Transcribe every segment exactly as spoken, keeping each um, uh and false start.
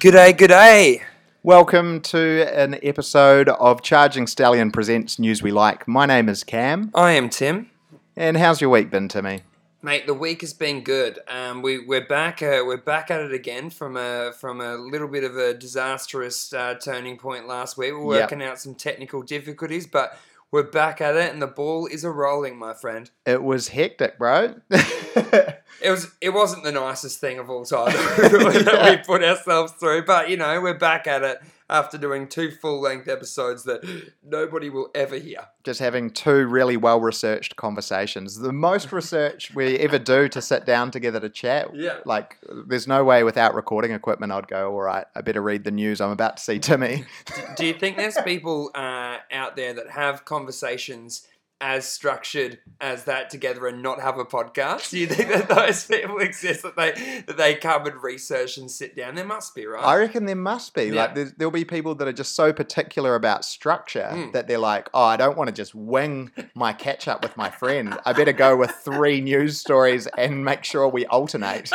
G'day, g'day. Welcome to an episode of Charging Stallion Presents News We Like. My name is Cam. I am Tim. And how's your week been, Timmy? Mate, the week has been good. Um, we we're back. Uh, we're back at it again from a from a little bit of a disastrous uh, turning point last week. We're working yep. out some technical difficulties, but we're back at it, and the ball is a rolling, my friend. It was hectic, bro. it was. It wasn't the nicest thing of all time that yeah. we put ourselves through, but you know, we're back at it after doing two full-length episodes that nobody will ever hear. Just having two really well-researched conversations. The most research we ever do to sit down together to chat. Yeah. Like, there's no way without recording equipment I'd go, all right, I better read the news. I'm about to see Timmy. Do, do you think there's people uh, out there that have conversations as structured as that together and not have a podcast? Do you think that those people exist, that they that they come and research and sit down? There must be, right? I reckon there must be. Yeah. Like there'll be people that are just so particular about structure mm. that they're like, oh, I don't want to just wing my catch up with my friend. I better go with three news stories and make sure we alternate.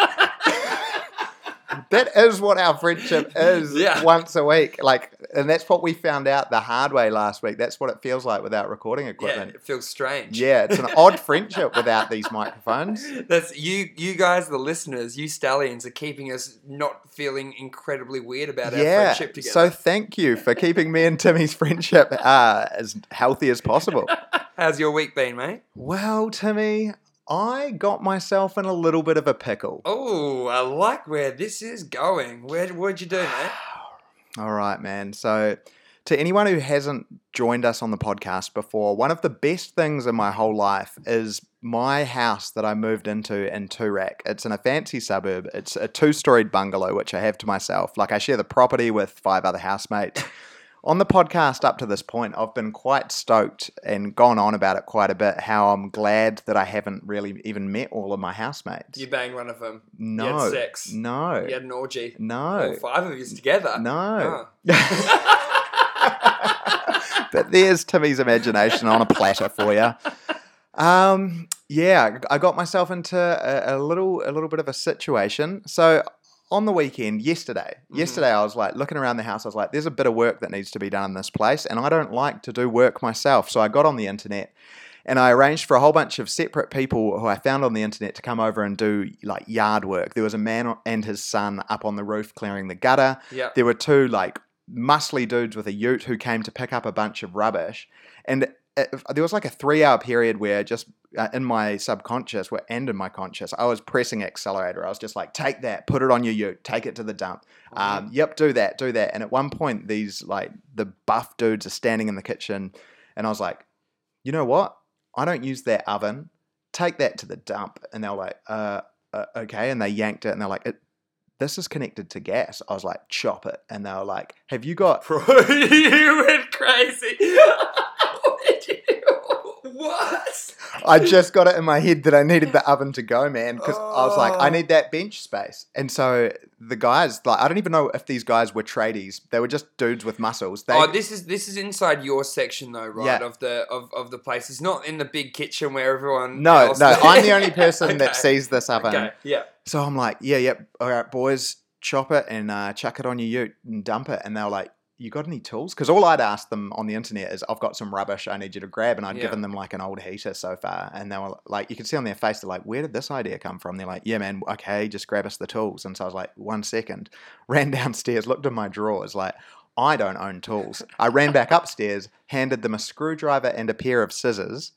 That is what our friendship is yeah. once a week. Like, and that's what we found out the hard way last week. That's what it feels like without recording equipment. Yeah, it feels strange. Yeah, it's an odd friendship without these microphones. That's you you guys, the listeners, you stallions, are keeping us not feeling incredibly weird about our yeah, friendship together. So thank you for keeping me and Timmy's friendship uh, as healthy as possible. How's your week been, mate? Well, Timmy, I got myself in a little bit of a pickle. Oh, I like where this is going. Where, what'd you do, mate? All right, man. So to anyone who hasn't joined us on the podcast before, one of the best things in my whole life is my house that I moved into in Turak. It's in a fancy suburb. It's a two-storied bungalow, which I have to myself. Like, I share the property with five other housemates. On the podcast up to this point, I've been quite stoked and gone on about it quite a bit, how I'm glad that I haven't really even met all of my housemates. You banged one of them. No. You had sex. No. You had an orgy. No. All five of you together. No. Oh. But there's Timmy's imagination on a platter for you. Um, yeah, I got myself into a, a little, a little bit of a situation. So on the weekend, yesterday, mm-hmm. yesterday I was like looking around the house, I was like, there's a bit of work that needs to be done in this place, and I don't like to do work myself. So I got on the internet and I arranged for a whole bunch of separate people who I found on the internet to come over and do like yard work. There was a man and his son up on the roof clearing the gutter. Yep. There were two like muscly dudes with a ute who came to pick up a bunch of rubbish. And it, there was like a three hour period where just Uh, in my subconscious and in my conscious, I was pressing accelerator. I was just like, take that, put it on your ute, take it to the dump. Um, yep, do that, do that. And at one point, these like the buff dudes are standing in the kitchen, and I was like, you know what? I don't use that oven. Take that to the dump. And they were like, uh, uh, okay. And they yanked it, and they're like, it, this is connected to gas. I was like, chop it. And they were like, have you got? Bro, you went crazy. What? I just got it in my head that I needed the oven to go, man, because oh. I was like, I need that bench space. And so the guys, like, I don't even know if these guys were tradies. They were just dudes with muscles. They, oh, this is this is inside your section though, right? Yeah. Of the of, of the place. It's not in the big kitchen where everyone. No, else no. I'm the only person okay. that sees this oven. Okay. Yeah. So I'm like, yeah, yeah, all right, boys, chop it and uh, chuck it on your ute and dump it. And they're like, you got any tools? Because all I'd asked them on the internet is, I've got some rubbish I need you to grab. And I'd yeah. given them like an old heater so far. And they were like, you could see on their face, they're like, where did this idea come from? They're like, yeah, man, okay, just grab us the tools. And so I was like, one second, ran downstairs, looked in my drawers, like, I don't own tools. I ran back upstairs, handed them a screwdriver and a pair of scissors.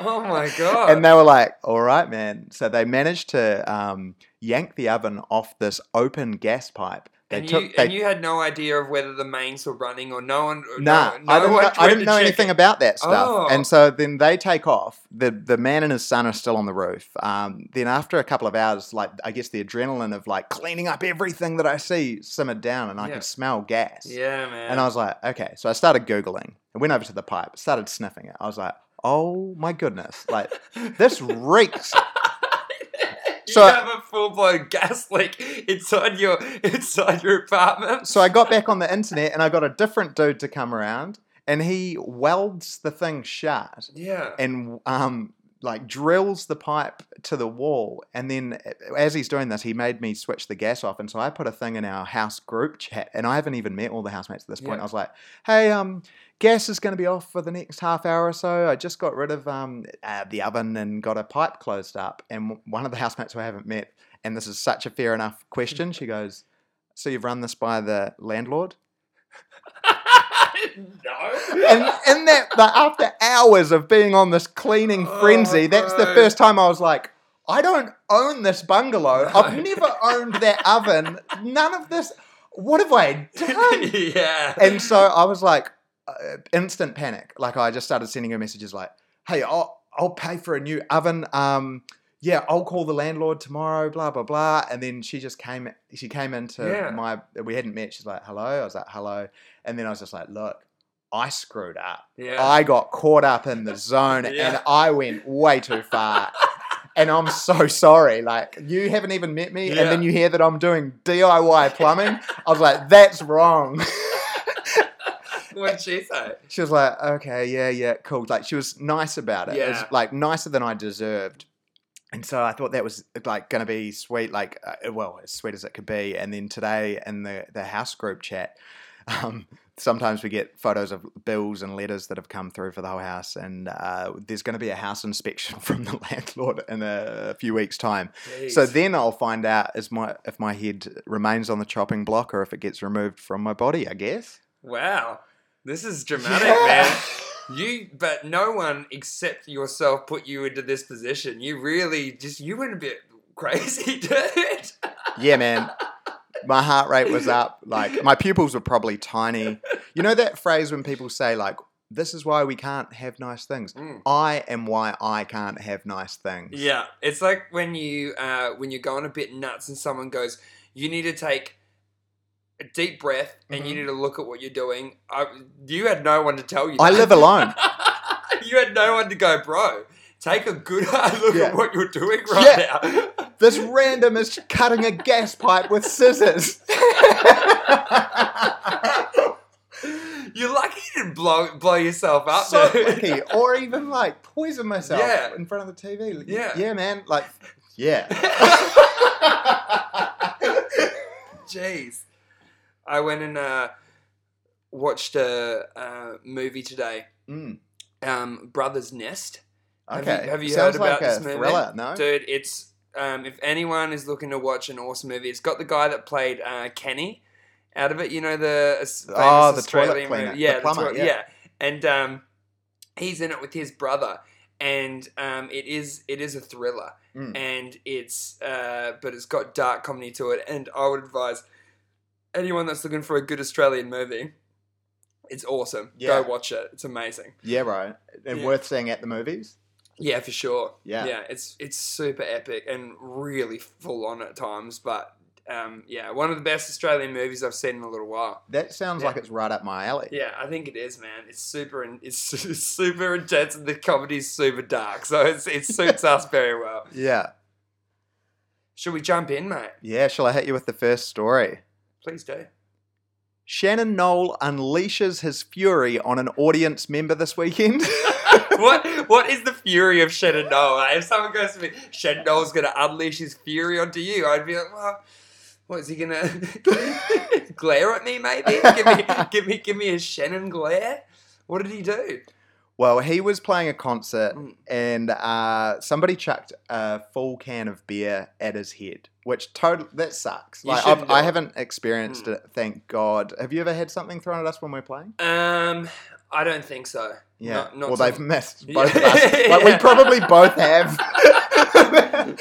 Oh my God. And they were like, all right, man. So they managed to um, yank the oven off this open gas pipe. They and, took, you, they, and you had no idea of whether the mains were running or no one. Nah, no, no I didn't one know, I didn't know anything it. about that stuff. Oh. And so then they take off. The the man and his son are still on the roof. Um, then after a couple of hours, like I guess the adrenaline of like cleaning up everything that I see simmered down, and I yeah. could smell gas. Yeah, man. And I was like, okay. So I started Googling. I went over to the pipe, started sniffing it. I was like, oh my goodness, like this reeks. You so, have a full-blown gas leak inside your inside your apartment. So I got back on the internet and I got a different dude to come around, and he welds the thing shut. Yeah. And um, like drills the pipe to the wall. And then as he's doing this, he made me switch the gas off. And so I put a thing in our house group chat, and I haven't even met all the housemates at this point. Yeah. I was like, hey, um, gas is going to be off for the next half hour or so. I just got rid of um uh, the oven and got a pipe closed up. And one of the housemates who I haven't met, and this is such a fair enough question, she goes, so you've run this by the landlord? No. And in that, but after hours of being on this cleaning frenzy, oh, that's the first time I was like, I don't own this bungalow. No. I've never owned that oven. None of this. What have I done? Yeah. And so I was like, uh, instant panic. Like I just started sending her messages like, hey, I'll, I'll pay for a new oven. Um, yeah, I'll call the landlord tomorrow, blah, blah, blah. And then she just came, she came into yeah. my, we hadn't met. She's like, hello. I was like, hello. And then I was just like, look, I screwed up. Yeah. I got caught up in the zone yeah. and I went way too far. And I'm so sorry. Like, you haven't even met me. Yeah. And then you hear that I'm doing D I Y plumbing. I was like, that's wrong. What'd she say? She was like, okay, yeah, yeah, cool. Like, she was nice about it. Yeah. It was like nicer than I deserved. And so I thought that was like going to be sweet, like, uh, well, as sweet as it could be. And then today in the, the house group chat, um, sometimes we get photos of bills and letters that have come through for the whole house. And uh, there's going to be a house inspection from the landlord in a few weeks' time. Jeez. So then I'll find out is my if my head remains on the chopping block or if it gets removed from my body, I guess. Wow. This is dramatic, yeah. man. You, but no one except yourself put you into this position. You really just, you went a bit crazy, dude. Yeah, man. My heart rate was up. Like, my pupils were probably tiny. You know that phrase when people say, like, this is why we can't have nice things. Mm. I am why I can't have nice things. Yeah. It's like when, you, uh, when you're going a bit nuts and someone goes, you need to take a deep breath, and mm-hmm. you need to look at what you're doing. I, you had no one to tell you. I that. live alone. You had no one to go, bro, take a good hard look yeah. at what you're doing right yeah. now. This random is cutting a gas pipe with scissors. You're lucky you didn't blow, blow yourself up. So dude. lucky. Or even, like, poison myself yeah. in front of the T V. Yeah. Yeah, man. Like, yeah. Jeez. I went and uh, watched a uh, movie today, mm. um, Brothers' Nest. Okay. Have you, have you heard about like this movie? Thriller, no? Dude, it's, um, if anyone is looking to watch an awesome movie, it's got the guy that played uh, Kenny out of it, you know, the famous oh, the Australian movie. Yeah, the plumber, yeah. yeah. And um, he's in it with his brother. And um, it is it is a thriller. Mm. And it's, uh, but it's got dark comedy to it. And I would advise anyone that's looking for a good Australian movie, it's awesome. Yeah. Go watch it. It's amazing. Yeah, right. And yeah. worth seeing at the movies? Yeah, for sure. Yeah. Yeah, it's it's super epic and really full on at times. But, um, yeah, one of the best Australian movies I've seen in a little while. That sounds yeah. like it's right up my alley. Yeah, I think it is, man. It's super in, it's, it's super intense and the comedy's super dark. So it's, it suits us very well. Yeah. Should we jump in, mate? Yeah, shall I hit you with the first story? Please do. Shannon Noll unleashes his fury on an audience member this weekend. What? What is the fury of Shannon Noll? Like, if someone goes to me, Shannon Noll's going to unleash his fury onto you, I'd be like, well, what is he going to glare at me? Maybe give me, give me, give me a Shannon glare. What did he do? Well, he was playing a concert mm. and uh, somebody chucked a full can of beer at his head, which totally, that sucks. Like, I've, I haven't experienced mm. it, thank God. Have you ever had something thrown at us when we're playing? Um, I don't think so. Yeah. Not, not well, they've missed both yeah. of us. Like, yeah. we probably both have.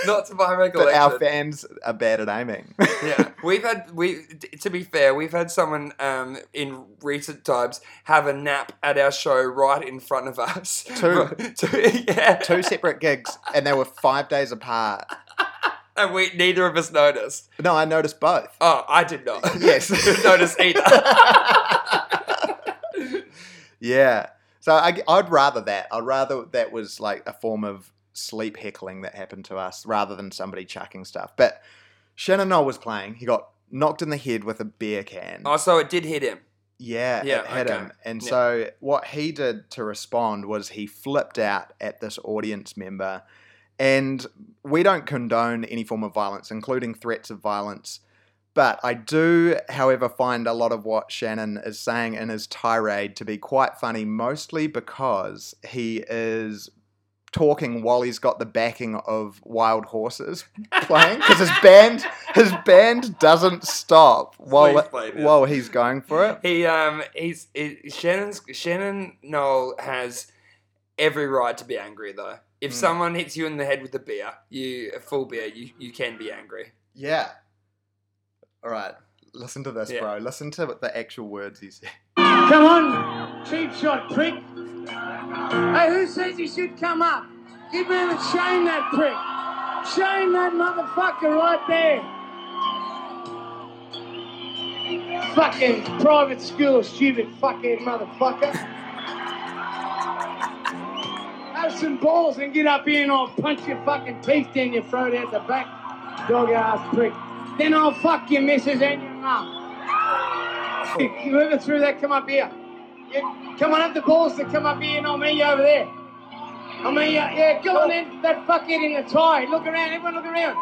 Not to my recollection. But our fans are bad at aiming. Yeah. We've had, we to be fair, we've had someone um, in recent times have a nap at our show right in front of us. Two. Two, yeah. Two separate gigs, and they were five days apart. And we neither of us noticed. No, I noticed both. Oh, I did not. Yes. Didn't notice either. Yeah. So I, I'd rather that. I'd rather that was like a form of sleep heckling that happened to us rather than somebody chucking stuff. But Shannon Noll was playing. He got knocked in the head with a beer can. Oh, so it did hit him. Yeah, yeah, it hit okay. him. And yeah. so what he did to respond was he flipped out at this audience member. And we don't condone any form of violence, including threats of violence. But I do, however, find a lot of what Shannon is saying in his tirade to be quite funny, mostly because he is talking while he's got the backing of Wild Horses playing, because his band his band doesn't stop while played, yeah. while he's going for it. He um he's he, Shannon's Shannon Noll has every right to be angry though. If mm. someone hits you in the head with a beer, you a full beer, you you can be angry. Yeah. All right, listen to this, yeah. bro. Listen to what the actual words he said. Come on, cheap shot, prick. Hey, who says you should come up? Give him a shame, that prick. Shame that motherfucker right there. Fucking private school, stupid fucking motherfucker. Have some balls and get up here and I'll punch your fucking teeth down your throat out the back, dog ass prick. Then I'll fuck your missus and your mum. Whoever threw that, come up here. You, come on, have the balls to come up here and I'll meet you over there. I'll meet you, yeah, go on then, that bucket in the tie. Look around, everyone look around.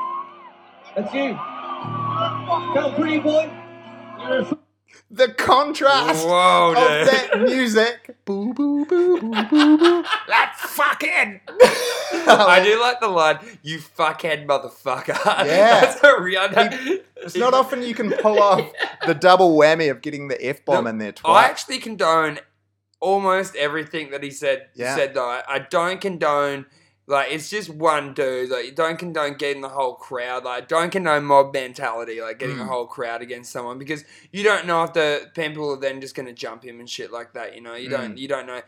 That's you. Come on, pretty boy. You're a... The contrast Whoa, of dude. that music. Boo, boo, boo, boo, boo, boo. That fuckhead. I do like the line, you fuckhead motherfucker. Yeah. That's a real... He, it's not often you can pull off the double whammy of getting the F-bomb the, in there twice. I actually condone almost everything that he said, yeah. said though. I don't condone... Like, it's just one dude. Like, you don't condone getting the whole crowd. Like, don't condone mob mentality, like getting mm. a whole crowd against someone, because you don't know if the people are then just going to jump him and shit like that, you know? You mm. don't You don't know.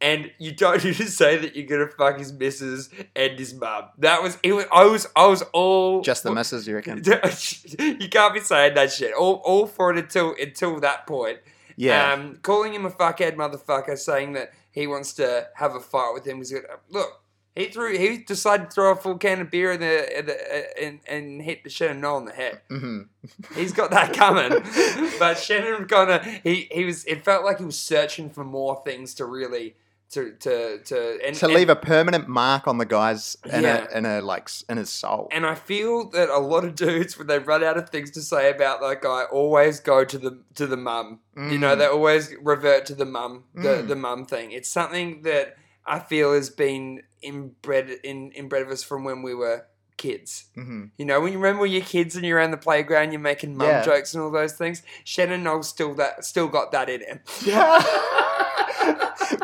And you don't need to say that you're going to fuck his missus and his mum. That was, it was, I was, I was all... Just the missus, you reckon? You can't be saying that shit. All all for it until, until that point. Yeah. Um, calling him a fuckhead motherfucker, saying that he wants to have a fight with him. He's like, look. He threw. He decided to throw a full can of beer in the, in the in, and hit the Shannon Noll in the head. Mm-hmm. He's got that coming, but Shannon kind of he, he was. It felt like he was searching for more things to really to to to and, to and, leave a permanent mark on the guys in yeah. a in a like in his soul. And I feel that a lot of dudes, when they run out of things to say about that guy, always go to the to the mum. Mm. You know, they always revert to the mum the mm. the mum thing. It's something that I feel has been inbred in inbred of us from when we were kids. Mm-hmm. You know, when you remember when you're kids and you're around the playground, you're making mum yeah. jokes and all those things. Shannon Noll still that still got that in him. Yeah.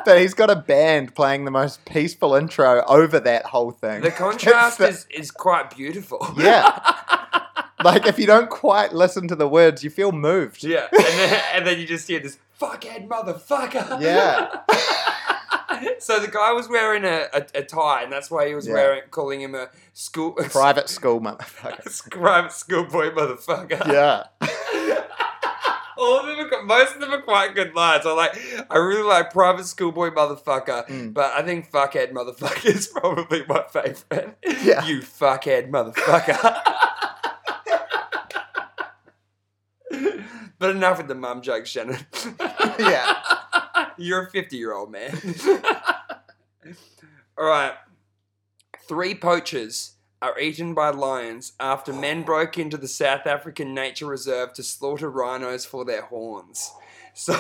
But he's got a band playing the most peaceful intro over that whole thing. The contrast the... is is quite beautiful. Yeah. Like, if you don't quite listen to the words, you feel moved. Yeah. And then, and then you just hear this fuckhead motherfucker. Yeah. So the guy was wearing a, a, a tie, and that's why he was yeah. wearing, calling him a school... Private school motherfucker. Private school boy motherfucker. Yeah. All of them are, most of them are quite good lines. I like, I really like private school boy motherfucker, mm. but I think fuckhead motherfucker is probably my favourite. Yeah. You fuckhead motherfucker. But enough with the mum joke, Shannon. Yeah. You're a fifty-year-old man. All right. Three poachers are eaten by lions after men broke into the South African nature reserve to slaughter rhinos for their horns. So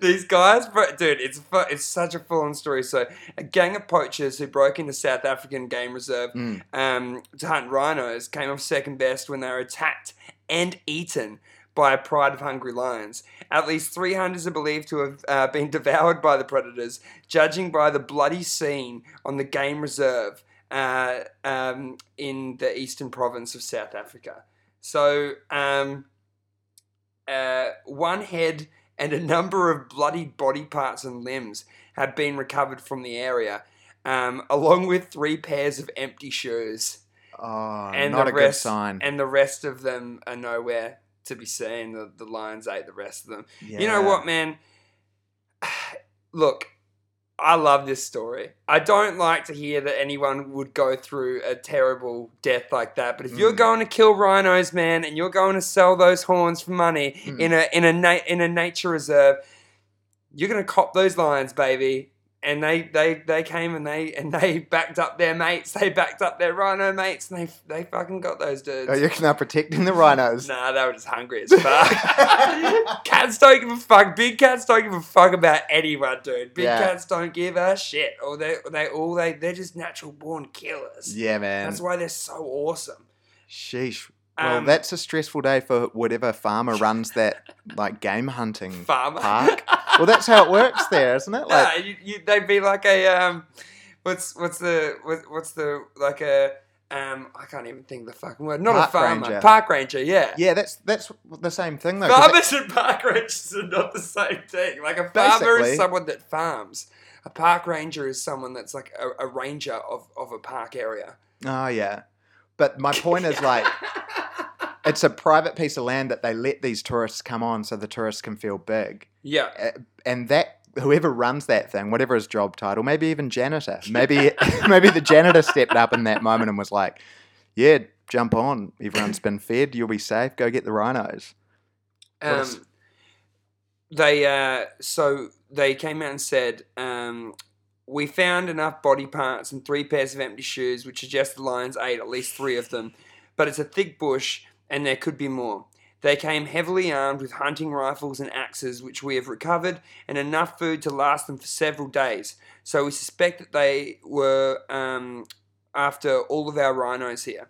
these guys, dude, it's it's such a full-on story. So a gang of poachers who broke into South African game reserve mm. um, to hunt rhinos came off second best when they were attacked and eaten by a pride of hungry lions. At least three hunters are believed to have uh, been devoured by the predators, judging by the bloody scene on the game reserve uh, um, in the eastern province of South Africa. So, um, uh, one head and a number of bloodied body parts and limbs have been recovered from the area, um, along with three pairs of empty shoes. Oh, and not the a rest, good sign. And the rest of them are nowhere to be seen. The, the lions ate the rest of them. Yeah. You know what, man? Look, I love this story. I don't like to hear that anyone would go through a terrible death like that. But if mm. you're going to kill rhinos, man, and you're going to sell those horns for money mm. in a in a na- in a nature reserve, you're going to cop those lions, baby. And they, they, they came and they and they backed up their mates. They backed up their rhino mates, and they they fucking got those dudes. Oh, you're not protecting the rhinos. Nah, they were just hungry as fuck. Cats don't give a fuck. Big cats don't give a fuck about anyone, dude. Big yeah. cats don't give a shit. Or they they all they they're just natural born killers. Yeah, man. That's why they're so awesome. Sheesh. Well, um, that's a stressful day for whatever farmer runs that, like, game hunting farmer. park. Well, that's how it works there, isn't it? Like, no, you, you, they'd be like a, um, what's what's the, what, what's the, like a, um, I can't even think of the fucking word. Not a farmer. Ranger. Park ranger, yeah. Yeah, that's that's the same thing, though. Farmers and park rangers are not the same thing. Like, a farmer is someone that farms. A park ranger is someone that's, like, a, a ranger of, of a park area. Oh, yeah. But my point is, like... It's a private piece of land that they let these tourists come on so the tourists can feel big. Yeah. And that whoever runs that thing, whatever his job title, maybe even janitor. Maybe maybe the janitor stepped up in that moment and was like, yeah, jump on. Everyone's been fed. You'll be safe. Go get the rhinos. Um, is- they uh, so they came out and said... Um, we found enough body parts and three pairs of empty shoes, which suggests the lions ate at least three of them. But it's a thick bush... and there could be more. They came heavily armed with hunting rifles and axes, which we have recovered, and enough food to last them for several days. So we suspect that they were um, after all of our rhinos here.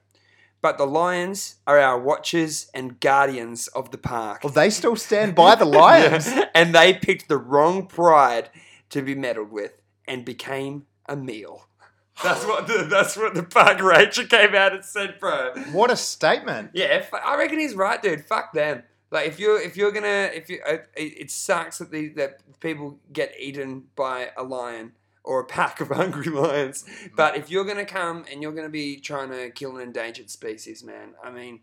But the lions are our watchers and guardians of the park. Well, they still stand by the lions. And they picked the wrong pride to be meddled with and became a meal. That's what the that's what the park ranger came out and said, bro. What a statement! Yeah, I reckon he's right, dude. Fuck them. Like if you're if you're gonna if you it, it sucks that the that people get eaten by a lion or a pack of hungry lions. But if you're gonna come and you're gonna be trying to kill an endangered species, man. I mean,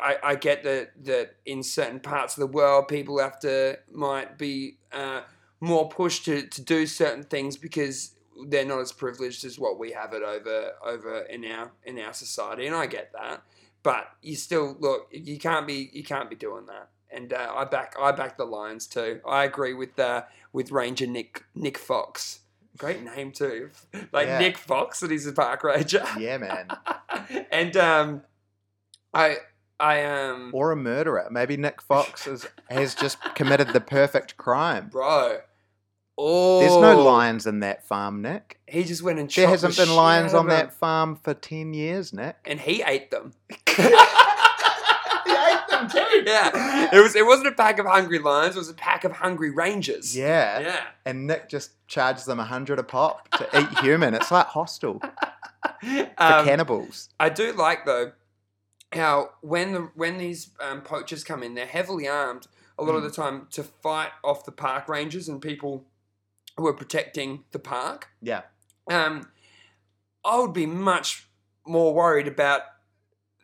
I, I get that that in certain parts of the world, people have to might be uh, more pushed to to do certain things because. They're not as privileged as what we have it over over in our in our society, and I get that. But you still look, you can't be you can't be doing that. And uh, I back I back the Lions too. I agree with uh, with Ranger Nick Nick Fox. Great name too, like yeah. Nick Fox, and he's a park ranger. Yeah, man. and um, I. I um or a murderer. Maybe Nick Fox is, has just committed the perfect crime, bro. Oh. There's no lions in that farm, Nick. He just went and chopped. There hasn't the been lions on that farm for ten years, Nick. And he ate them. He ate them too. Yeah, it was. It wasn't a pack of hungry lions. It was a pack of hungry rangers. Yeah. Yeah. And Nick just charged them a hundred a pop to eat human. It's like Hostel for um, cannibals. I do like though how when the when these um, poachers come in, they're heavily armed a lot mm. of the time to fight off the park rangers and people. Who are protecting the park. Yeah. Um, I would be much more worried about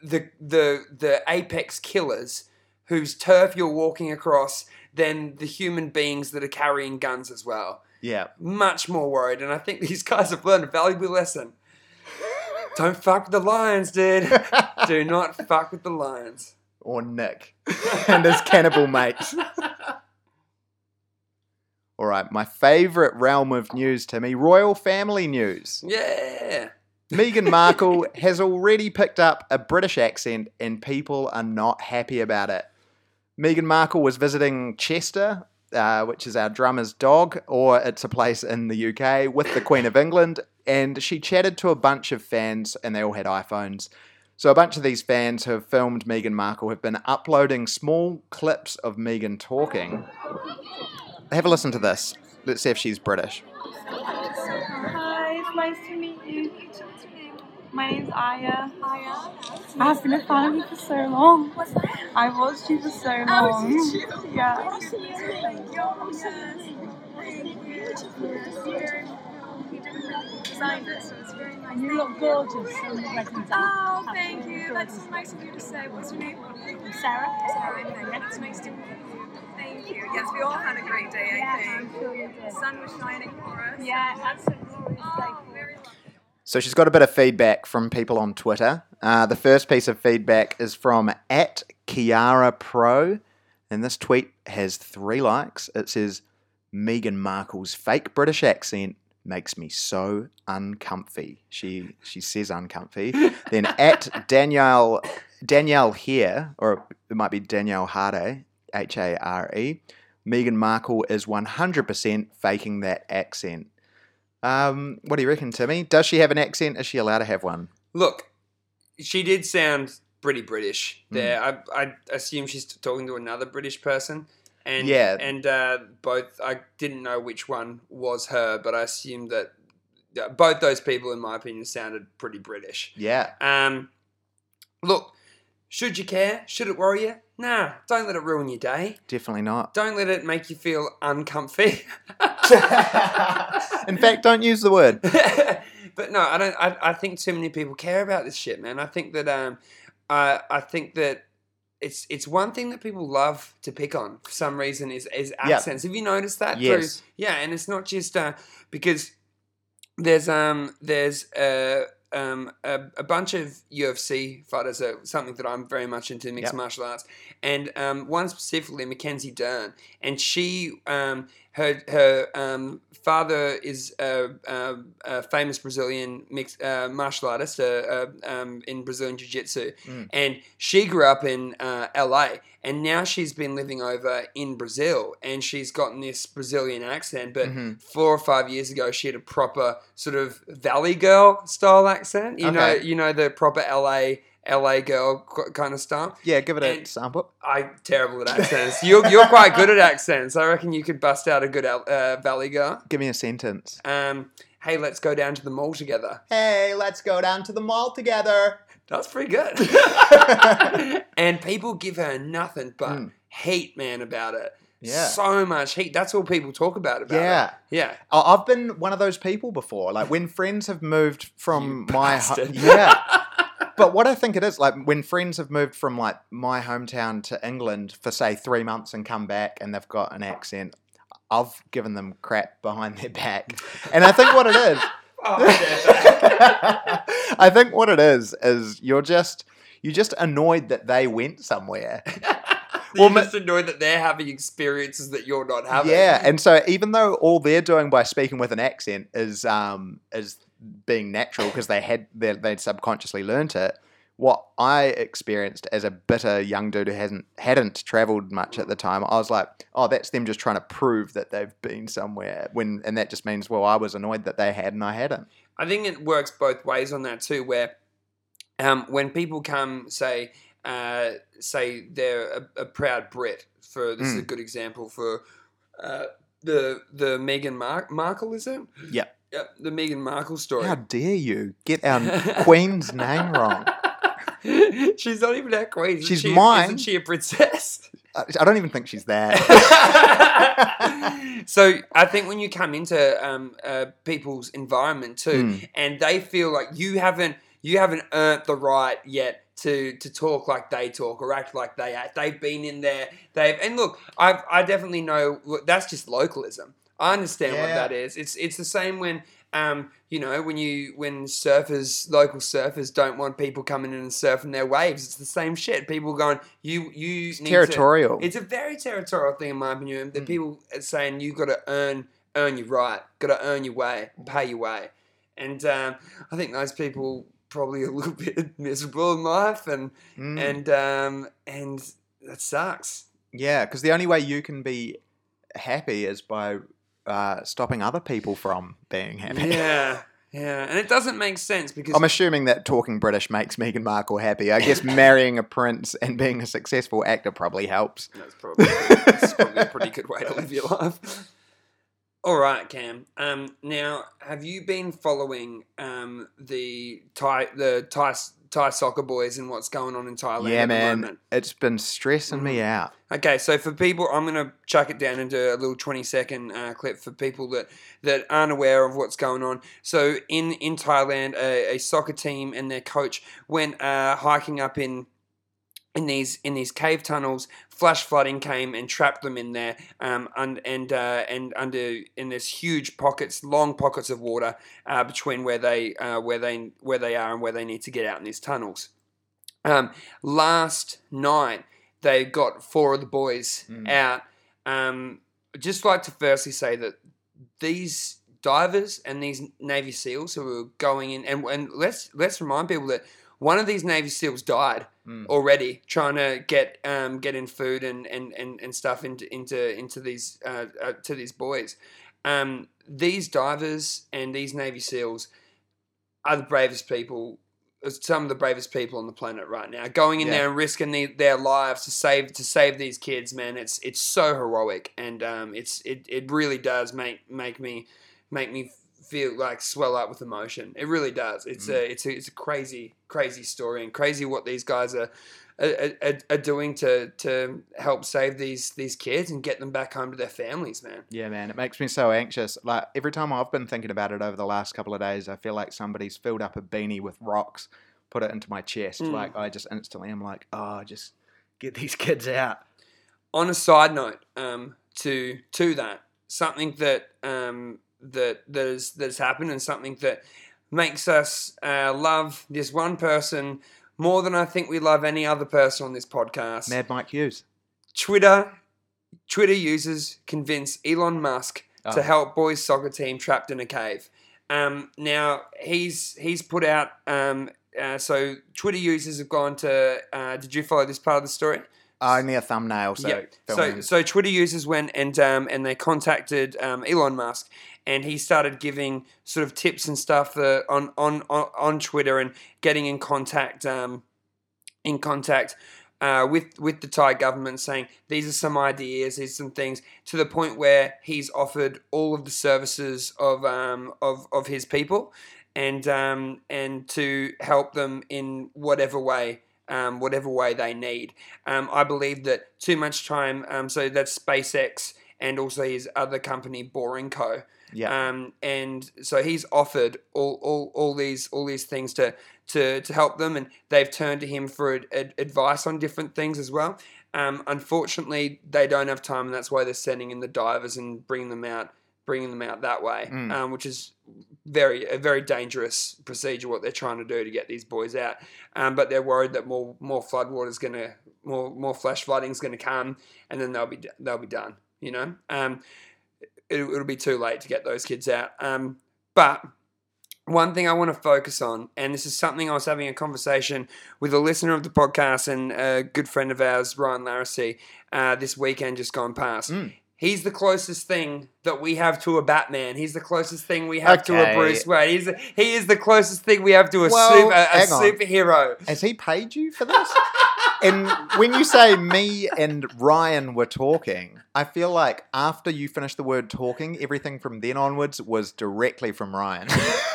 the the the apex killers whose turf you're walking across than the human beings that are carrying guns as well. Yeah. Much more worried. And I think these guys have learned a valuable lesson. Don't fuck with the lions, dude. Do not fuck with the lions. Or Nick and his cannibal mates. All right, my favourite realm of news, Timmy, royal family news. Yeah. Meghan Markle has already picked up a British accent and people are not happy about it. Meghan Markle was visiting Chester, uh, which is our drummer's dog, or it's a place in the U K, with the Queen of England, and she chatted to a bunch of fans and they all had iPhones. So a bunch of these fans who have filmed Meghan Markle have been uploading small clips of Meghan talking. Have a listen to this. Let's see if she's British. Hi, it's nice to meet you. My name's Aya. Aya. I have been a fan of you for so long. What's that? I watched you for so long. Oh, did you? Yeah. Oh, she is really gorgeous. You didn't really design it, so it's very nice. You look gorgeous. Oh, thank you. That's so nice of you to say. What's your name? Sarah. Sarah, it's nice to meet you. Thank you. But yes, we all had a great day, I yeah, think. I'm sure you did. The sun was shining for us. Yeah, absolutely. Oh, very lovely. So she's got a bit of feedback from people on Twitter. Uh, the first piece of feedback is from at Kiara Pro, and this tweet has three likes. It says, Meghan Markle's fake British accent makes me so uncomfy. She she says uncomfy. Then at Danielle Danielle here, or it might be Danielle Harday, H A R E. Meghan Markle is one hundred percent faking that accent. Um, what do you reckon, Timmy? Does she have an accent? Is she allowed to have one? Look, she did sound pretty British there. Mm. I I assume she's talking to another British person. And, yeah. and uh, both, I didn't know which one was her, but I assumed that both those people, in my opinion, sounded pretty British. Yeah. Um. Look, should you care? Should it worry you? Nah, don't let it ruin your day. Definitely not. Don't let it make you feel uncomfy. In fact, don't use the word. But no, I don't. I, I think too many people care about this shit, man. I think that. Um. I I think that. It's it's one thing that people love to pick on for some reason is, is accents. Yep. Have you noticed that? Yes. Through, yeah, and it's not just uh, because there's um there's uh, um a, a bunch of U F C fighters, uh, something that I'm very much into, mixed yep. martial arts, and um, one specifically, Mackenzie Dern, and she um her her um father is a, a, a famous Brazilian mixed uh, martial artist uh, uh, um, in Brazilian jiu-jitsu. Mm. And she grew up in uh, L A, and now she's been living over in Brazil, and she's gotten this Brazilian accent. But mm-hmm. four or five years ago, she had a proper sort of Valley Girl style accent. You okay. know, you know the proper L A. L A girl kind of stuff. Yeah, give it and a sample. I'm terrible at accents. You're, you're quite good at accents. I reckon you could bust out a good uh, Valley girl. Give me a sentence. Um, hey, let's go down to the mall together. Hey, let's go down to the mall together. That's pretty good. And people give her nothing but mm. hate, man, about it. Yeah. So much heat. That's all people talk about. about yeah. It. Yeah. I've been one of those people before. Like when friends have moved from you my home. Yeah. But what I think it is, like, when friends have moved from, like, my hometown to England for, say, three months and come back and they've got an accent, I've given them crap behind their back. And I think what it is... oh, I think what it is is you're just... You're just annoyed that they went somewhere. You're well, just annoyed that they're having experiences that you're not having. Yeah, and so even though all they're doing by speaking with an accent is um is... being natural because they had they, they'd subconsciously learnt it. What I experienced as a bitter young dude who hasn't hadn't travelled much at the time, I was like, oh, that's them just trying to prove that they've been somewhere. When and that just means, well, I was annoyed that they had and I hadn't. I think it works both ways on that too, where um, when people come say uh, say they're a, a proud Brit, for this mm. is a good example for uh, the the Meghan Mar- Markle, is it? Yeah. Yep, the Meghan Markle story. How dare you get our Queen's name wrong? She's not even our Queen. She's she, mine. Isn't she a princess? I, I don't even think she's that. So I think when you come into um, uh, people's environment too, mm. and they feel like you haven't you haven't earned the right yet to to talk like they talk or act like they act. They've been in there. They've and look, I I definitely know that's just localism. I understand yeah. what that is. It's it's the same when um you know when you when surfers local surfers don't want people coming in and surfing their waves. It's the same shit. People going you you it's need territorial. To, it's a very territorial thing in my opinion. The mm. people are saying you got to earn earn your right, got to earn your way, pay your way, and um, I think those people probably a little bit miserable in life, and mm. and um and that sucks. Yeah, because the only way you can be happy is by Uh, stopping other people from being happy. Yeah, yeah. And it doesn't make sense because... I'm assuming that talking British makes Meghan Markle happy. I guess marrying a prince and being a successful actor probably helps. That's probably, that's probably a pretty good way to live your life. All right, Cam. Um, now, have you been following um, the Thai, the Thai, Thai soccer boys and what's going on in Thailand? Yeah, man. Moment? It's been stressing mm-hmm. me out. Okay, so for people, I'm going to chuck it down into a little twenty-second uh, clip for people that, that aren't aware of what's going on. So in, in Thailand, a, a soccer team and their coach went uh, hiking up in... in these in these cave tunnels. Flash flooding came and trapped them in there, um, and and uh, and under in this huge pockets, long pockets of water uh, between where they uh, where they where they are and where they need to get out in these tunnels. Um, last night they got four of the boys mm. out. Um, just like to firstly say that these divers and these Navy SEALs who were going in, and, and let's let's remind people that one of these Navy SEALs died mm. already trying to get um, get in food and, and, and, and stuff into into into these uh, uh, to these boys. Um, these divers and these Navy SEALs are the bravest people, some of the bravest people on the planet right now. Going in yeah. there and risking the, their lives to save to save these kids, man. It's it's so heroic, and um, it's it, it really does make make me make me. feel like swell up with emotion. It really does. It's mm. a it's a it's a crazy crazy story, and crazy what these guys are are, are are doing to to help save these these kids and get them back home to their families, man. Yeah, man. It makes me so anxious. Like every time I've been thinking about it over the last couple of days, I feel like somebody's filled up a beanie with rocks, put it into my chest. Mm. Like I just instantly am like, oh, just get these kids out. On a side note, um, to to that something that um. that that is that's happened, and something that makes us uh, love this one person more than I think we love any other person on this podcast. Mad Mike Hughes. Twitter Twitter users convince Elon Musk oh. to help boys' soccer team trapped in a cave. Um, now he's he's put out. Um, uh, so Twitter users have gone to. Uh, did you follow this part of the story? Only a thumbnail. So yep. so, so Twitter users went and um, and they contacted um, Elon Musk, and he started giving sort of tips and stuff uh, on, on on Twitter and getting in contact um, in contact uh, with with the Thai government, saying these are some ideas, these are some things, to the point where he's offered all of the services of um, of of his people, and um, and to help them in whatever way. Um, whatever way they need. Um, I believe that too much time, um, so that's SpaceX and also his other company, Boring Co. Yeah. Um, and so he's offered all, all, all these all these things to, to, to help them, and they've turned to him for ad, ad, advice on different things as well. Um, unfortunately, they don't have time, and that's why they're sending in the divers and bringing them out, bringing them out that way, mm. um, which is very a very dangerous procedure. What they're trying to do to get these boys out, um, but they're worried that more more flood water is gonna more more flash flooding is gonna come, and then they'll be they'll be done. You know, um, it, it'll be too late to get those kids out. Um, but one thing I want to focus on, and this is something I was having a conversation with a listener of the podcast and a good friend of ours, Ryan Laracy, uh, this weekend just gone past. Mm. He's the closest thing that we have to a Batman. He's the closest thing we have okay. to a Bruce Wayne. He's a, he is the closest thing we have to a, well, super, a superhero. Has he paid you for this? And when you say me and Ryan were talking, I feel like after you finished the word talking, everything from then onwards was directly from Ryan.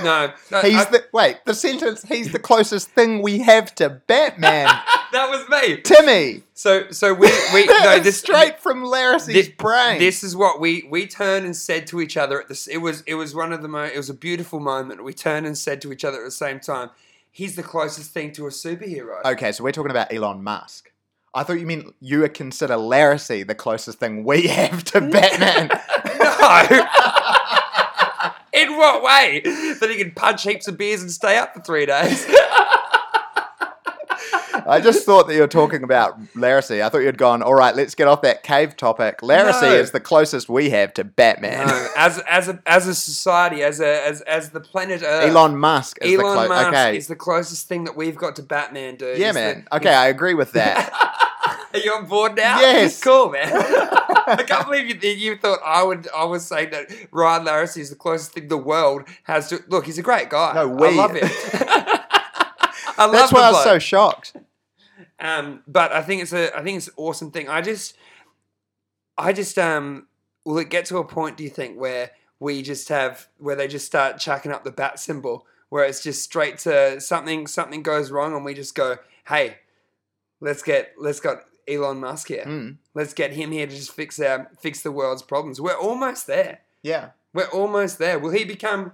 No. no he's I, the Wait, the sentence, he's the closest thing we have to Batman. That was me. Timmy. So so we... we no, this straight from Laracy's brain. This is what we, we turned and said to each other at this. It was it was one of the mo- it was a beautiful moment. We turned and said to each other at the same time, he's the closest thing to a superhero. Okay, so we're talking about Elon Musk. I thought you meant you would consider Laracy the closest thing we have to Batman. No. In what way? That he can punch heaps of beers and stay up for three days. I just thought that you were talking about Laracy. I thought you'd gone, all right, let's get off that cave topic. Laracy no. is the closest we have to Batman. No. As as a, as a society, as a as as the planet Earth. Elon Musk is Elon the closest. Musk okay. is the closest thing that we've got to Batman, dude. Yeah, he's man. The, okay, he's... I agree with that. Are you on board now? Yes. Cool, man. I can't believe you, you thought I would. I was saying that Ryan Laracy is the closest thing the world has to. Look, he's a great guy. No, we. I love him. I love That's why I was so shocked. Um, but I think it's a, I think it's an awesome thing. I just, I just, um, will it get to a point, do you think, where we just have, where they just start chucking up the bat symbol, where it's just straight to something, something goes wrong, and we just go, hey, let's get, let's got Elon Musk here. Mm. Let's get him here to just fix our, fix the world's problems. We're almost there. Yeah. We're almost there. Will he become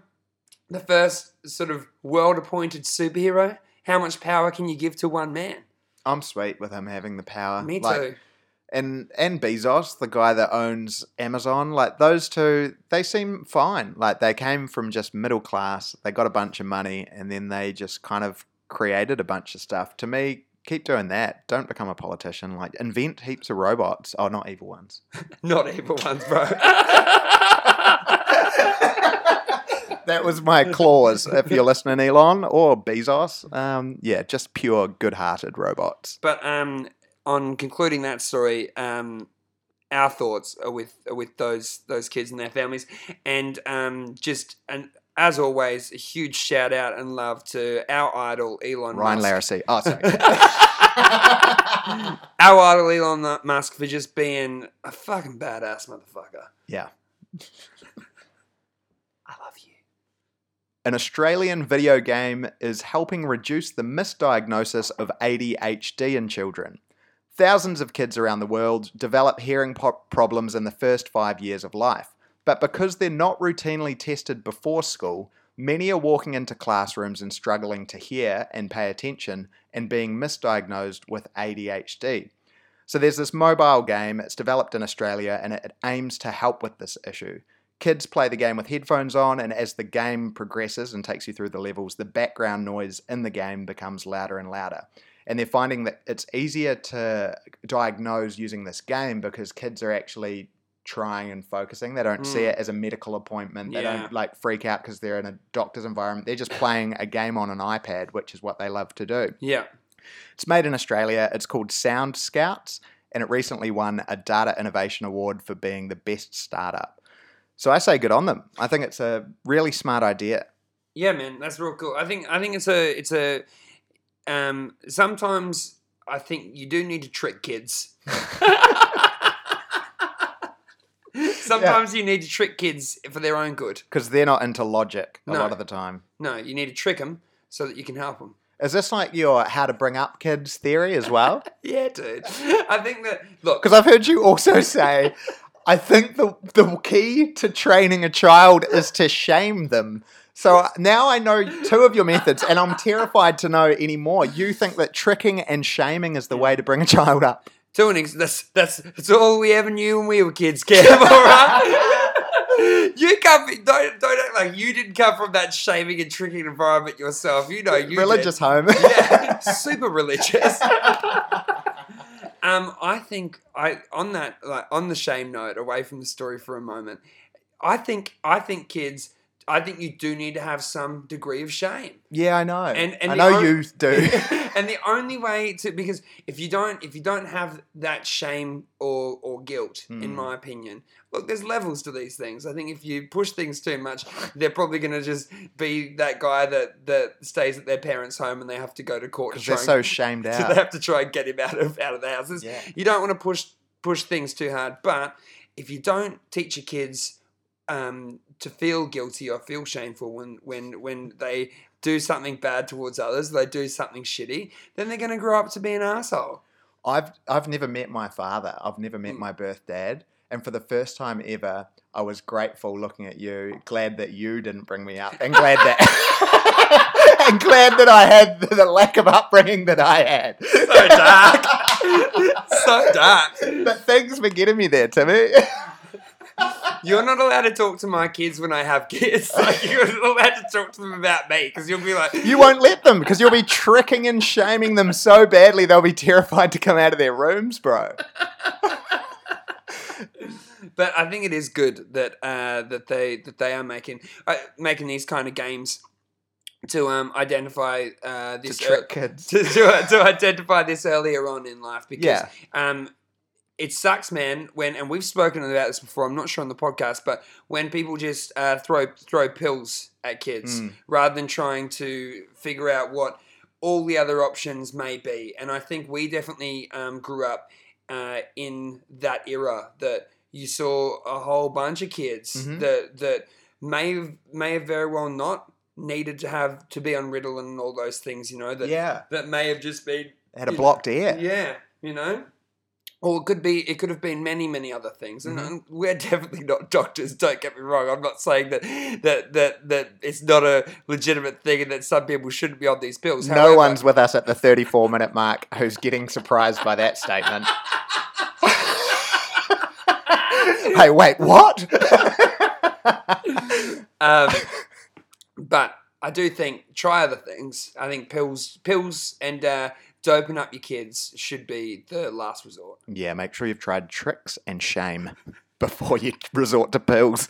the first sort of world appointed superhero? How much power can you give to one man? I'm sweet with him having the power. Me like, too. And and Bezos, the guy that owns Amazon, like those two, they seem fine. Like they came from just middle class, they got a bunch of money, and then they just kind of created a bunch of stuff. To me, keep doing that. Don't become a politician. Like invent heaps of robots. Oh, not evil ones. Not evil ones, bro. That was my clause, if you're listening, Elon or Bezos. Um, yeah, just pure good-hearted robots. But um, on concluding that story, um, our thoughts are with are with those those kids and their families. And um, just, an, as always, a huge shout-out and love to our idol, Elon Ryan Musk. Ryan Laracy. Oh, sorry. Our idol, Elon Musk, for just being a fucking badass motherfucker. Yeah. I love you. An Australian video game is helping reduce the misdiagnosis of A D H D in children. Thousands of kids around the world develop hearing problems in the first five years of life, but because they're not routinely tested before school, many are walking into classrooms and struggling to hear and pay attention and being misdiagnosed with A D H D. So there's this mobile game, it's developed in Australia, and it aims to help with this issue. Kids play the game with headphones on, and as the game progresses and takes you through the levels, the background noise in the game becomes louder and louder. And they're finding that it's easier to diagnose using this game because kids are actually trying and focusing. They don't mm. see it as a medical appointment. They yeah. don't like freak out because they're in a doctor's environment. They're just playing a game on an iPad, which is what they love to do. Yeah. It's made in Australia. It's called Sound Scouts, and it recently won a Data Innovation Award for being the best startup. So I say good on them. I think it's a really smart idea. Yeah, man, that's real cool. I think I think it's a it's a um, sometimes I think you do need to trick kids. Sometimes yeah. you need to trick kids for their own good because they're not into logic a no. lot of the time. No, you need to trick them so that you can help them. Is this like your how to bring up kids theory as well? Yeah, dude. I think that look because I've heard you also say. I think the the key to training a child is to shame them. So now I know two of your methods, and I'm terrified to know any more. You think that tricking and shaming is the way to bring a child up? To an ex- that's that's that's all we ever knew when we were kids, Kev. All right, you come don't don't act like you didn't come from that shaming and tricking environment yourself. You know, you religious did. Home, yeah, super religious. Um, I think I on that like on the shame note, away from the story for a moment. I think I think kids. I think you do need to have some degree of shame. Yeah, I know. And, and I know on- you do. And the only way to because if you don't if you don't have that shame or or guilt, mm. in my opinion, look, there's levels to these things. I think if you push things too much, they're probably going to just be that guy that, that stays at their parents' home and they have to go to court because they're so shamed out. They have to try and get him out of out of the houses. Yeah. You don't want to push push things too hard, but if you don't teach your kids. Um, to feel guilty or feel shameful when, when when they do something bad towards others, they do something shitty, then they're going to grow up to be an asshole. I've I've never met my father. I've never met my birth dad. And for the first time ever, I was grateful looking at you, glad that you didn't bring me up, and glad that and glad that I had the lack of upbringing that I had. So dark, so dark. But thanks for getting me there, Timmy. You're not allowed to talk to my kids when I have kids. Like, you're not allowed to talk to them about me because you'll be like... You won't let them because you'll be tricking and shaming them so badly they'll be terrified to come out of their rooms, bro. But I think it is good that uh, that they that they are making uh, making these kind of games to um identify uh, this to trick er- kids to, to, uh, to identify this earlier on in life because yeah. um. It sucks, man, when, and we've spoken about this before, I'm not sure on the podcast, but when people just uh, throw throw pills at kids mm. rather than trying to figure out what all the other options may be. And I think we definitely um, grew up uh, in that era that you saw a whole bunch of kids mm-hmm. that that may have, may have very well not needed to have to be on Ritalin and all those things, you know, that, yeah. that may have just been... Had a blocked know, ear. Yeah, you know? Or it could be, it could have been many, many other things. And, mm-hmm. and we're definitely not doctors, don't get me wrong. I'm not saying that that that, that it's not a legitimate thing and that some people shouldn't be on these pills. No However, one's with us at the thirty-four minute mark who's getting surprised by that statement. Hey, wait, what? um, but I do think, try other things. I think pills, pills and... Uh, to open up your kids should be the last resort. Yeah, make sure you've tried tricks and shame before you resort to pills.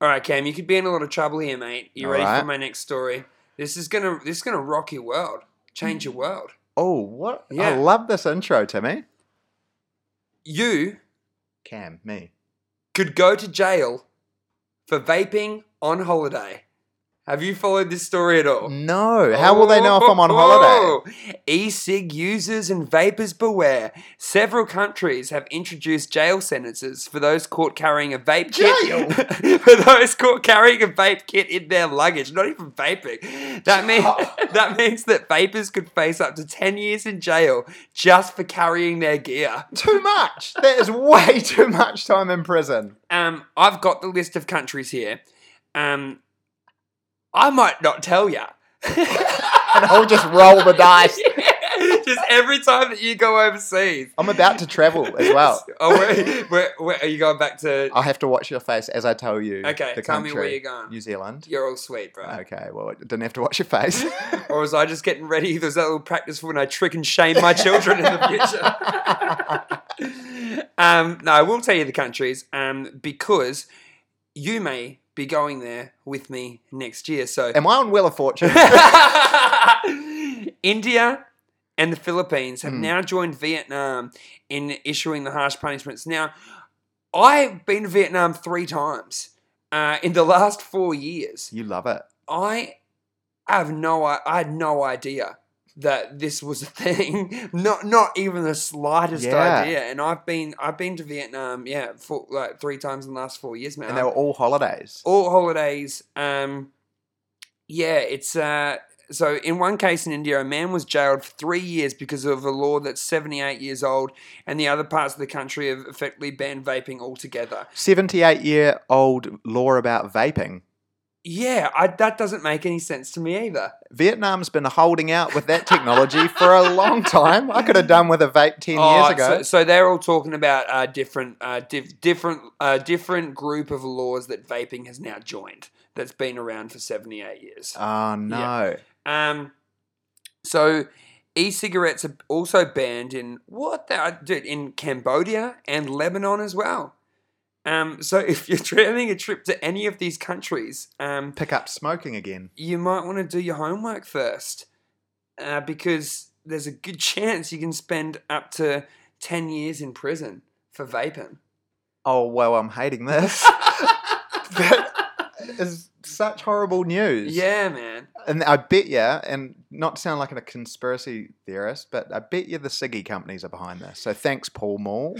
All right, Cam, you could be in a lot of trouble here, mate. You All ready right. for my next story? This is gonna this is gonna rock your world, change your world. Oh, what? Yeah. I love this intro, Timmy. You, Cam, me, could go to jail for vaping on holiday. Have you followed this story at all? No. How oh, will they know if I'm on oh. holiday? E-cig users and vapors beware. Several countries have introduced jail sentences for those caught carrying a vape jail. kit. for those caught carrying a vape kit in their luggage, not even vaping. That means oh. that means that vapors could face up to ten years in jail just for carrying their gear. Too much. That is way too much time in prison. Um, I've got the list of countries here. Um. I might not tell ya. And I'll just roll the dice. Yeah, just every time that you go overseas. I'm about to travel as well. Oh, where, where, where are you going back to? I'll have to watch your face as I tell you. Okay, the tell country. me where you're going. New Zealand. You're all sweet, bro. Okay, well, I didn't have to watch your face. Or was I just getting ready? There's that little practice for when I trick and shame my children in the future. um, no, I will tell you the countries um, because you may... be going there with me next year. So am I on Wheel of Fortune? India and the Philippines have mm. now joined Vietnam in issuing the harsh punishments. Now, I've been to Vietnam three times uh, in the last four years. You love it. I have no. I had no idea that this was a thing. Not not even the slightest yeah. idea. And I've been I've been to Vietnam, yeah, for like three times in the last four years, man. And they were all holidays. All holidays. Um yeah, it's uh so in one case in India, a man was jailed for three years because of a law that's seventy-eight years old, and the other parts of the country have effectively banned vaping altogether. Seventy-eight year old law about vaping. Yeah, I, that doesn't make any sense to me either. Vietnam's been holding out with that technology for a long time. I could have done with a vape ten oh, years ago. So, so they're all talking about uh, different, uh, diff, different, uh, different group of laws that vaping has now joined. That's been around for seventy-eight years. Oh no. Yeah. Um. So, e-cigarettes are also banned in what? The, dude, in Cambodia and Lebanon as well. Um, so if you're planning a trip to any of these countries... Um, pick up smoking again. You might want to do your homework first uh, because there's a good chance you can spend up to ten years in prison for vaping. Oh, well, I'm hating this. That is such horrible news. Yeah, man. And I bet you, and not to sound like a conspiracy theorist, but I bet you the ciggy companies are behind this. So thanks, Paul Mall.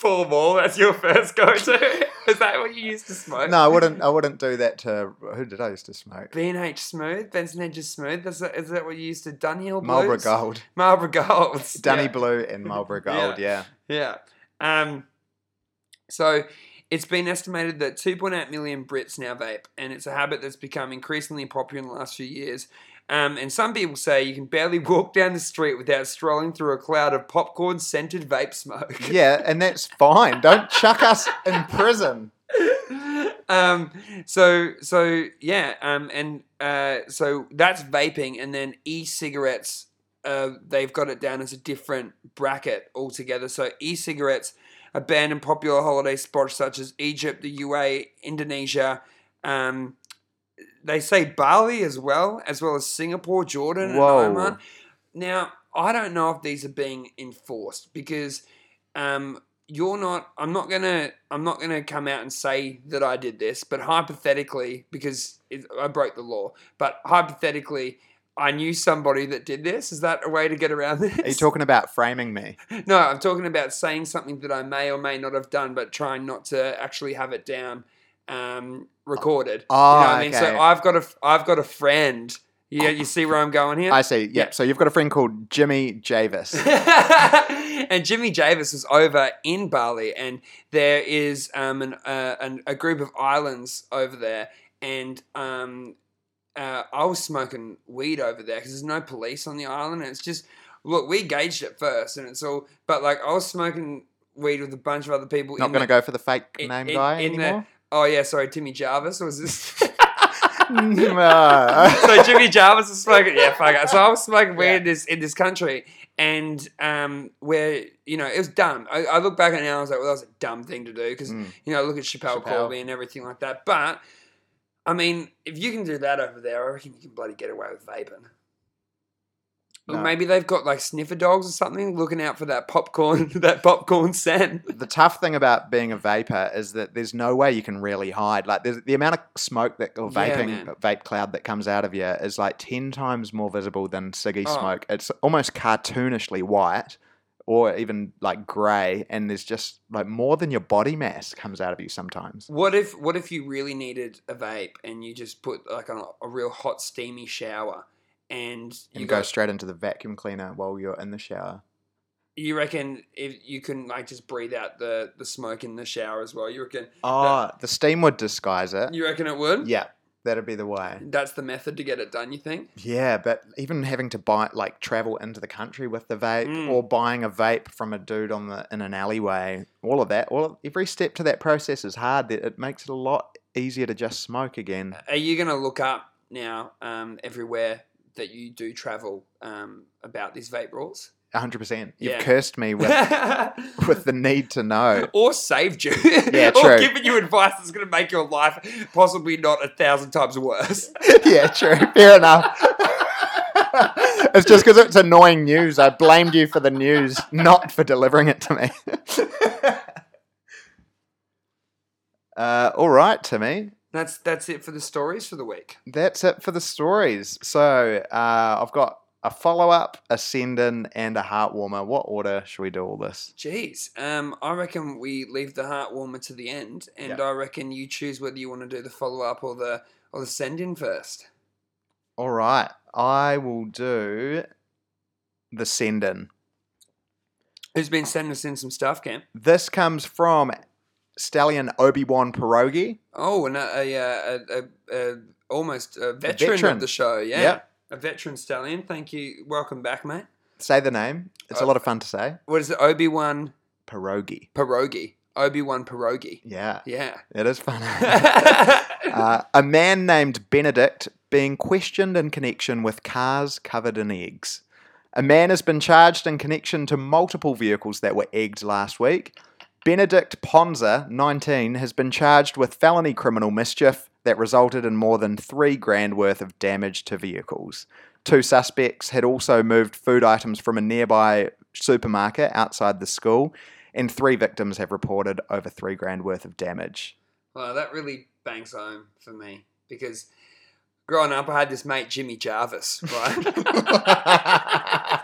Paul Mall, that's your first go-to? Is that what you used to smoke? No, I wouldn't I wouldn't do that to... Who did I used to smoke? B and H Smooth, Benson and Hedges Smooth. Is that, is that what you used to... Dunhill Blues? Marlborough Gold. Marlborough Gold. Dunny yeah. Blue and Marlborough Gold, yeah. Yeah. yeah. Um, so... It's been estimated that two point eight million Brits now vape, and it's a habit that's become increasingly popular in the last few years. Um, and some people say you can barely walk down the street without strolling through a cloud of popcorn-scented vape smoke. Yeah, and that's fine. Don't chuck us in prison. Um, so, so yeah, um, and uh, so that's vaping, and then e-cigarettes, uh, they've got it down as a different bracket altogether. So e-cigarettes... abandoned popular holiday spots such as Egypt, the U A E, Indonesia. Um, they say Bali as well, as well as Singapore, Jordan, Whoa. and Oman. Now, I don't know if these are being enforced because um, you're not. I'm not gonna. I'm not gonna come out and say that I did this, but hypothetically, because it, I broke the law. But hypothetically. I knew somebody that did this. Is that a way to get around this? Are you talking about framing me? No, I'm talking about saying something that I may or may not have done, but trying not to actually have it down um, recorded. Oh, you know what okay. I mean? So I've got a, I've got a friend. Yeah, you see where I'm going here? I see. Yep. Yeah. So you've got a friend called Jimmy Jarvis. And Jimmy Jarvis was over in Bali, and there is um, an, uh, an, a group of islands over there, and um, uh, I was smoking weed over there because there's no police on the island, and it's just, look, we gauged it first, and it's all, but like I was smoking weed with a bunch of other people. Not going to go for the fake in, name in, guy in anymore? The, oh, yeah, sorry, Timmy Jarvis, was this... No. So Jimmy Jarvis was smoking, yeah, fuck it. So I was smoking weed yeah. in this in this country, and um, where you know it was dumb. I, I look back at it now, I was like, well, that was a dumb thing to do because mm. you know look at Chapelle Corby and everything like that. But I mean, if you can do that over there, I reckon you can bloody get away with vaping. No. Or maybe they've got like sniffer dogs or something looking out for that popcorn, that popcorn scent. The tough thing about being a vapor is that there's no way you can really hide. Like there's, the amount of smoke that or vaping yeah, vape cloud that comes out of you is like ten times more visible than ciggy oh. smoke. It's almost cartoonishly white, or even like grey, and there's just like more than your body mass comes out of you sometimes. What if what if you really needed a vape and you just put like a, a real hot steamy shower? And you and go got, straight into the vacuum cleaner while you're in the shower. You reckon if you can like just breathe out the, the smoke in the shower as well? You reckon? Oh, that, the steam would disguise it. You reckon it would? Yeah, that'd be the way. That's the method to get it done, you think? Yeah, but even having to buy like travel into the country with the vape, mm. or buying a vape from a dude on the in an alleyway, all of that, all every step to that process is hard. It makes it a lot easier to just smoke again. Are you gonna look up now um, everywhere that you do travel um, about these vape rules? one hundred percent. You've yeah. cursed me with with the need to know. Or saved you. Yeah, true. Or given you advice that's going to make your life possibly not a thousand times worse. Yeah, true. Fair enough. It's just because it's annoying news. I blamed you for the news, not for delivering it to me. uh, all right, Timmy. That's that's it for the stories for the week. That's it for the stories. So uh, I've got a follow-up, a send-in, and a heartwarmer. What order should we do all this? Jeez. Um, I reckon we leave the heartwarmer to the end, and yep. I reckon you choose whether you want to do the follow-up or the or the send-in first. All right. I will do the send-in. Who's been sending us in some stuff, Cam? This comes from... Stallion Obi-Wan Pierogi. Oh, and a, a, a, a, a almost a veteran, a veteran of the show, yeah. Yep. A veteran stallion. Thank you. Welcome back, mate. Say the name. It's oh, a lot of fun to say. What is it? Obi-Wan Pierogi. Pierogi. Obi-Wan Pierogi. Yeah. Yeah. It is fun. uh, a man named Benedict being questioned in connection with cars covered in eggs. A man has been charged in connection to multiple vehicles that were egged last week. Benedict Ponza, nineteen, has been charged with felony criminal mischief that resulted in more than three grand worth of damage to vehicles. Two suspects had also moved food items from a nearby supermarket outside the school, and three victims have reported over three grand worth of damage. Well, that really bangs home for me, because growing up I had this mate Jimmy Jarvis, right?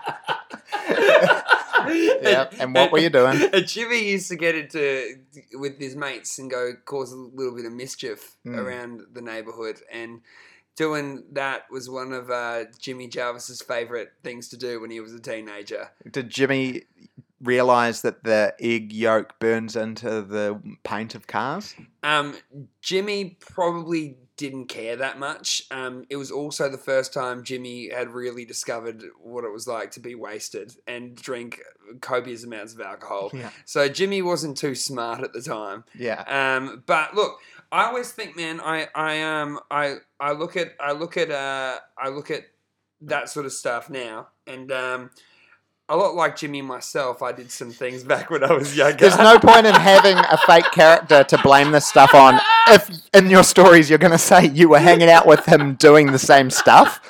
Yeah, and what were you doing? Jimmy used to get into with his mates and go cause a little bit of mischief mm. around the neighbourhood, and doing that was one of uh, Jimmy Jarvis's favourite things to do when he was a teenager. Did Jimmy realise that the egg yolk burns into the paint of cars? Um, Jimmy probably didn't care that much. Um, it was also the first time Jimmy had really discovered what it was like to be wasted and drink copious amounts of alcohol. Yeah. So Jimmy wasn't too smart at the time. Yeah. Um, but look, I always think, man, I, I, um, I, I look at, I look at, uh, I look at that sort of stuff now, and, um, a lot like Jimmy myself, I did some things back when I was younger. There's no point in having a fake character to blame this stuff on if in your stories you're going to say you were hanging out with him doing the same stuff.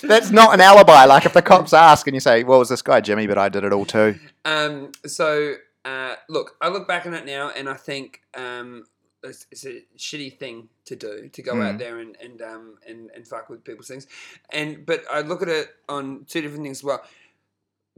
That's not an alibi. Like if the cops ask and you say, well, it was this guy Jimmy, but I did it all too. Um, so, uh, look, I look back on it now and I think... Um, It's, it's a shitty thing to do, to go mm. out there and and, um, and and fuck with people's things. And but I look at it on two different things as well.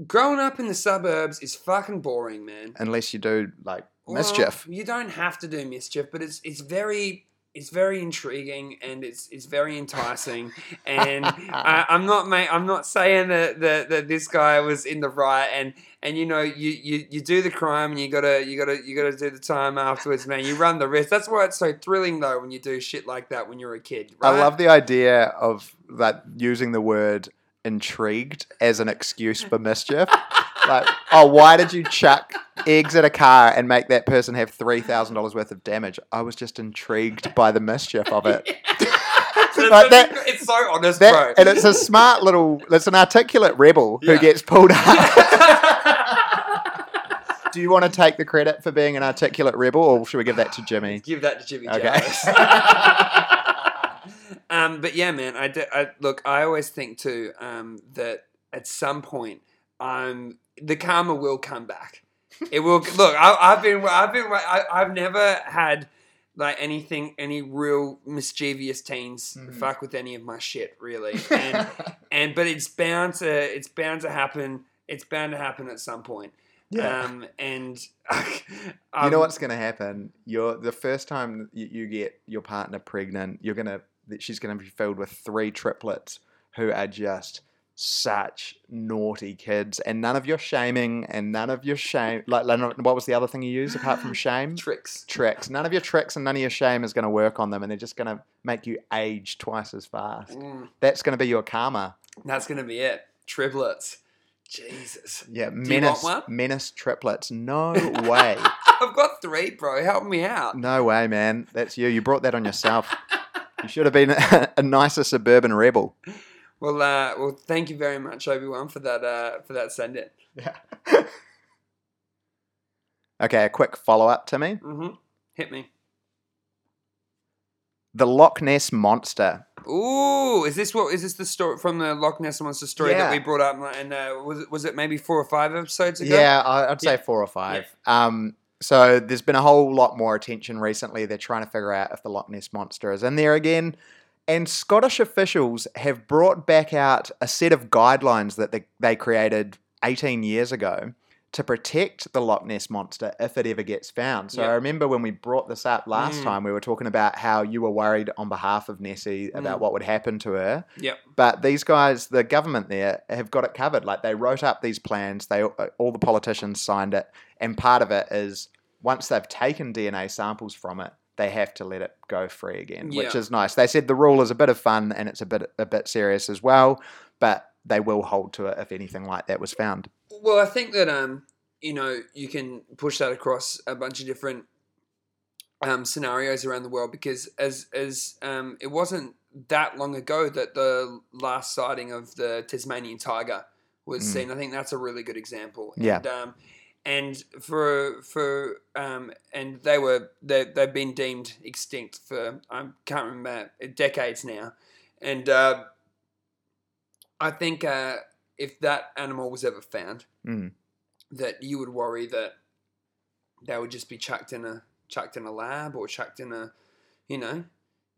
Growing up in the suburbs is fucking boring, man. Unless you do, like, well, mischief. You don't have to do mischief, but it's it's very... It's very intriguing and it's it's very enticing, and I, I'm not mate, I'm not saying that, that that this guy was in the right, and and you know you, you, you do the crime and you gotta you gotta you gotta do the time afterwards, man. You run the risk. That's why it's so thrilling though when you do shit like that when you're a kid. Right? I love the idea of that using the word intrigued as an excuse for mischief. Like, oh, why did you chuck eggs at a car and make that person have three thousand dollars worth of damage? I was just intrigued by the mischief of it. Yeah. Like that, it's so honest, that, bro. And it's a smart little, it's an articulate rebel yeah. who gets pulled up. Do you want to take the credit for being an articulate rebel, or should we give that to Jimmy? Give that to Jimmy Jarvis. Okay. um, but yeah, man, I, do, I look, I always think too um, that at some point, I'm... the karma will come back. It will. Look, I, I've been, I've been, I, I've never had like anything, any real mischievous teens mm. fuck with any of my shit, really. And, and but it's bound to, it's bound to happen. It's bound to happen at some point. Yeah. Um, and um, you know what's going to happen? You're the first time you, you get your partner pregnant, you're gonna, she's gonna be filled with three triplets who are just such naughty kids, and none of your shaming and none of your shame, like, what was the other thing you used apart from shame? Tricks. Tricks. None of your tricks and none of your shame is going to work on them, and they're just going to make you age twice as fast. Mm. That's going to be your karma. That's going to be it. Triplets. Jesus. Yeah. Do menace, you want one? Menace triplets. No way. I've got three, bro. Help me out. No way, man. That's you. You brought that on yourself. You should have been a, a nicer suburban rebel. Well, uh, well, thank you very much, Obi-Wan, for that, uh, for that send-in. Yeah. Okay, a quick follow-up, Timmy. Mm-hmm. Hit me. The Loch Ness Monster. Ooh, is this what? Is this the story from the Loch Ness Monster story yeah. that we brought up? And uh, was it, was it maybe four or five episodes ago? Yeah, I'd say yeah. four or five. Yeah. Um, so there's been a whole lot more attention recently. They're trying to figure out if the Loch Ness Monster is in there again. And Scottish officials have brought back out a set of guidelines that they, they created eighteen years ago to protect the Loch Ness Monster if it ever gets found. So yep. I remember when we brought this up last mm. time, we were talking about how you were worried on behalf of Nessie about mm. what would happen to her. Yep. But these guys, the government there, have got it covered. Like, they wrote up these plans, they all the politicians signed it, and part of it is once they've taken D N A samples from it, they have to let it go free again, yeah. which is nice. They said the rule is a bit of fun and it's a bit a bit serious as well, but they will hold to it if anything like that was found. Well, I think that um, you know, you can push that across a bunch of different um, scenarios around the world, because as as um, it wasn't that long ago that the last sighting of the Tasmanian tiger was mm. seen. I think that's a really good example. Yeah. And, um, And for for um and they were they they've been deemed extinct for I can't remember decades now, and uh, I think uh, if that animal was ever found, mm. that you would worry that they would just be chucked in a chucked in a lab or chucked in a, you know,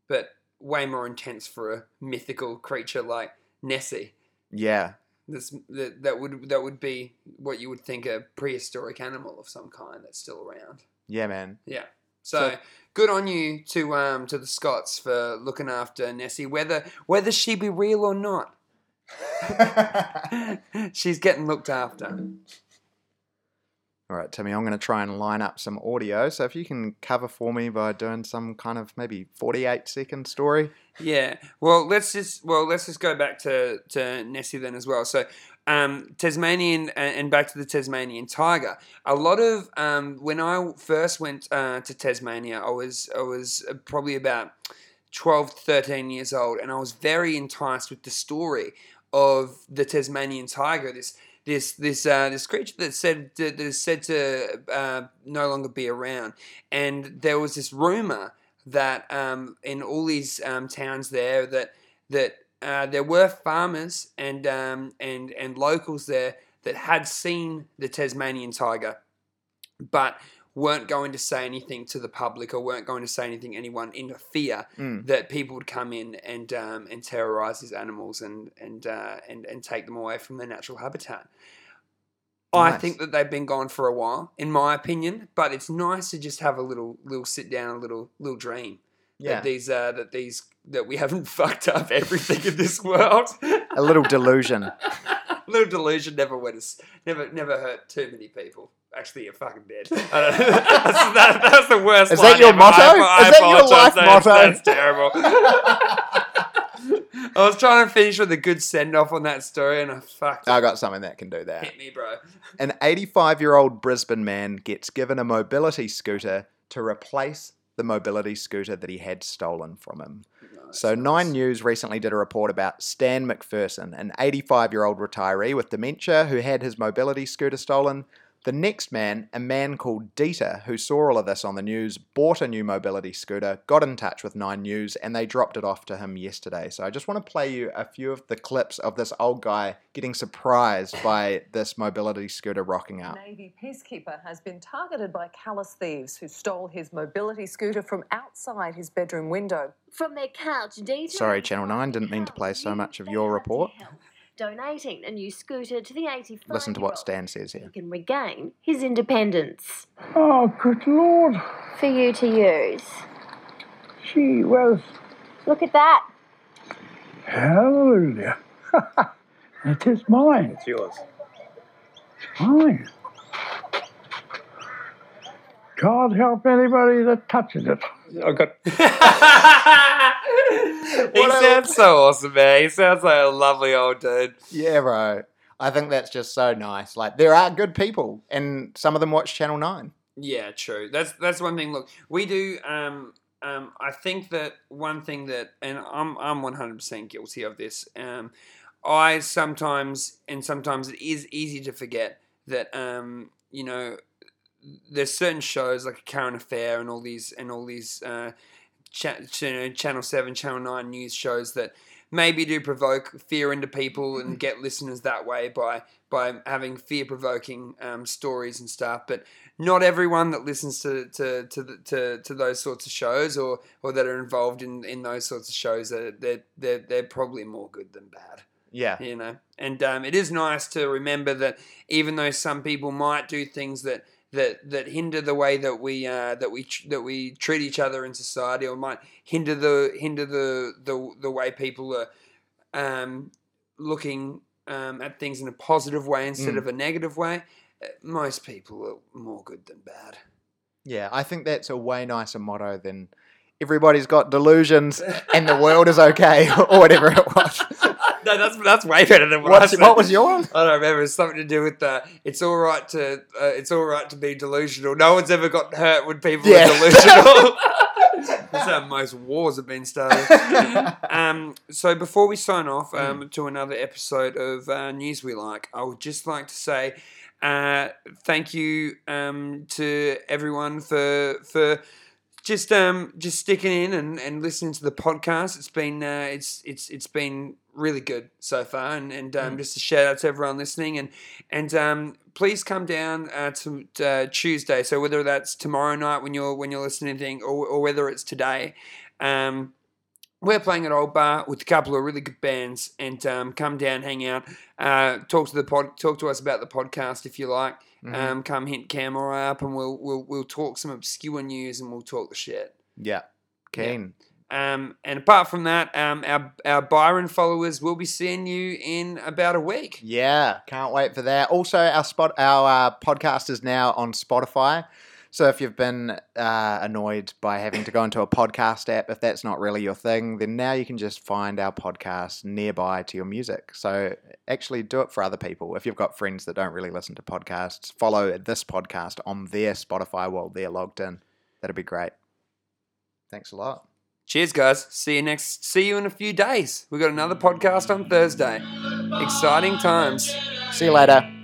but way more intense for a mythical creature like Nessie. Yeah. This, that, that would that would be what you would think a prehistoric animal of some kind that's still around. Yeah, man. Yeah. So, so good on you to um to the Scots for looking after Nessie, whether whether she be real or not. She's getting looked after. All right, Timmy, I'm going to try and line up some audio. So if you can cover for me by doing some kind of maybe forty-eight second story. Yeah. Well, let's just well let's just go back to, to Nessie then as well. So um, Tasmanian and back to the Tasmanian tiger. A lot of um, when I first went uh, to Tasmania, I was I was probably about twelve, thirteen years old, and I was very enticed with the story of the Tasmanian tiger. This. This this uh, this creature that said that is said to uh, no longer be around, and there was this rumor that um, in all these um, towns there that that uh, there were farmers and um, and and locals there that had seen the Tasmanian tiger, but weren't going to say anything to the public or weren't going to say anything to anyone in the fear mm. that people would come in and um, and terrorize these animals and and, uh, and and take them away from their natural habitat. Nice. I think that they've been gone for a while, in my opinion, but it's nice to just have a little little sit down, a little little dream. Yeah. That these uh, that these that we haven't fucked up everything in this world. A little delusion. A little delusion never went. Never never hurt too many people. Actually, you're fucking dead. I don't know. That's, that, that's the worst. Is line that your ever. motto? I, I Is that your life motto? That's, that's terrible. I was trying to finish with a good send-off on that story and I fucked I got something that can do that. Hit me, bro. An eighty-five-year-old Brisbane man gets given a mobility scooter to replace the mobility scooter that he had stolen from him. Nice, so nice. Nine News recently did a report about Stan McPherson, an eighty-five-year-old retiree with dementia who had his mobility scooter stolen. The next man, a man called Dieter, who saw all of this on the news, bought a new mobility scooter, got in touch with Nine News, and they dropped it off to him yesterday. So I just want to play you a few of the clips of this old guy getting surprised by this mobility scooter rocking out. Navy peacekeeper has been targeted by callous thieves who stole his mobility scooter from outside his bedroom window. From their couch, Dieter... Sorry, Channel nine, didn't mean to play so much of your report. Donating a new scooter to the eighty-five-year-old. Listen to what Stan says here. He can regain his independence. Oh, good Lord. For you to use. Gee whiz. Look at that. Hallelujah. It is mine. It's yours. It's mine. God help anybody that touches it. I got... He what sounds so awesome, man. He sounds like a lovely old dude. Yeah, bro. I think that's just so nice. Like, there are good people, and some of them watch Channel nine. Yeah, true. That's that's one thing. Look, we do. Um, um, I think that one thing that, and I'm I'm one hundred percent guilty of this. Um, I sometimes, and sometimes it is easy to forget that. Um, you know, there's certain shows like Current Affair and all these and all these. Uh, Channel seven, Channel nine news shows that maybe do provoke fear into people and get listeners that way by by having fear-provoking um, stories and stuff. But not everyone that listens to to to to, to those sorts of shows or, or that are involved in, in those sorts of shows, they're, they're, they're probably more good than bad. Yeah. You know? And um, it is nice to remember that even though some people might do things that that that hinder the way that we uh, that we that we treat each other in society, or might hinder the hinder the the, the way people are um, looking um, at things in a positive way instead mm. of a negative way. Most people are more good than bad. Yeah, I think that's a way nicer motto than "everybody's got delusions and the world is okay" or whatever it was. No, that's that's way better than what What's, I said. What was yours? I don't remember. It's something to do with uh, it's all right to uh, it's all right to be delusional. No one's ever gotten hurt when people yeah. are delusional. That's how most wars have been started. um, so before we sign off um, mm. to another episode of uh, News We Like, I would just like to say uh, thank you um, to everyone for for. Just um, just sticking in and, and listening to the podcast. It's been uh, it's it's it's been really good so far, and and um, mm. just a shout out to everyone listening, and and um, please come down uh, to uh, Tuesday. So whether that's tomorrow night when you're when you're listening to thing, or or whether it's today, um, we're playing at Old Bar with a couple of really good bands, and um, come down, hang out, uh, talk to the pod, talk to us about the podcast if you like. Mm-hmm. Um, come hint Cam or I up, and we'll we'll we'll talk some obscure news, and we'll talk the shit. Yeah, keen. Yeah. Um, and apart from that, um, our our Byron followers will be seeing you in about a week. Yeah, can't wait for that. Also, our spot our uh, podcast is now on Spotify. So if you've been uh, annoyed by having to go into a podcast app, if that's not really your thing, then now you can just find our podcast nearby to your music. So actually do it for other people. If you've got friends that don't really listen to podcasts, follow this podcast on their Spotify while they're logged in. That'd be great. Thanks a lot. Cheers, guys. See you next. See you in a few days. We've got another podcast on Thursday. Exciting times. See you later.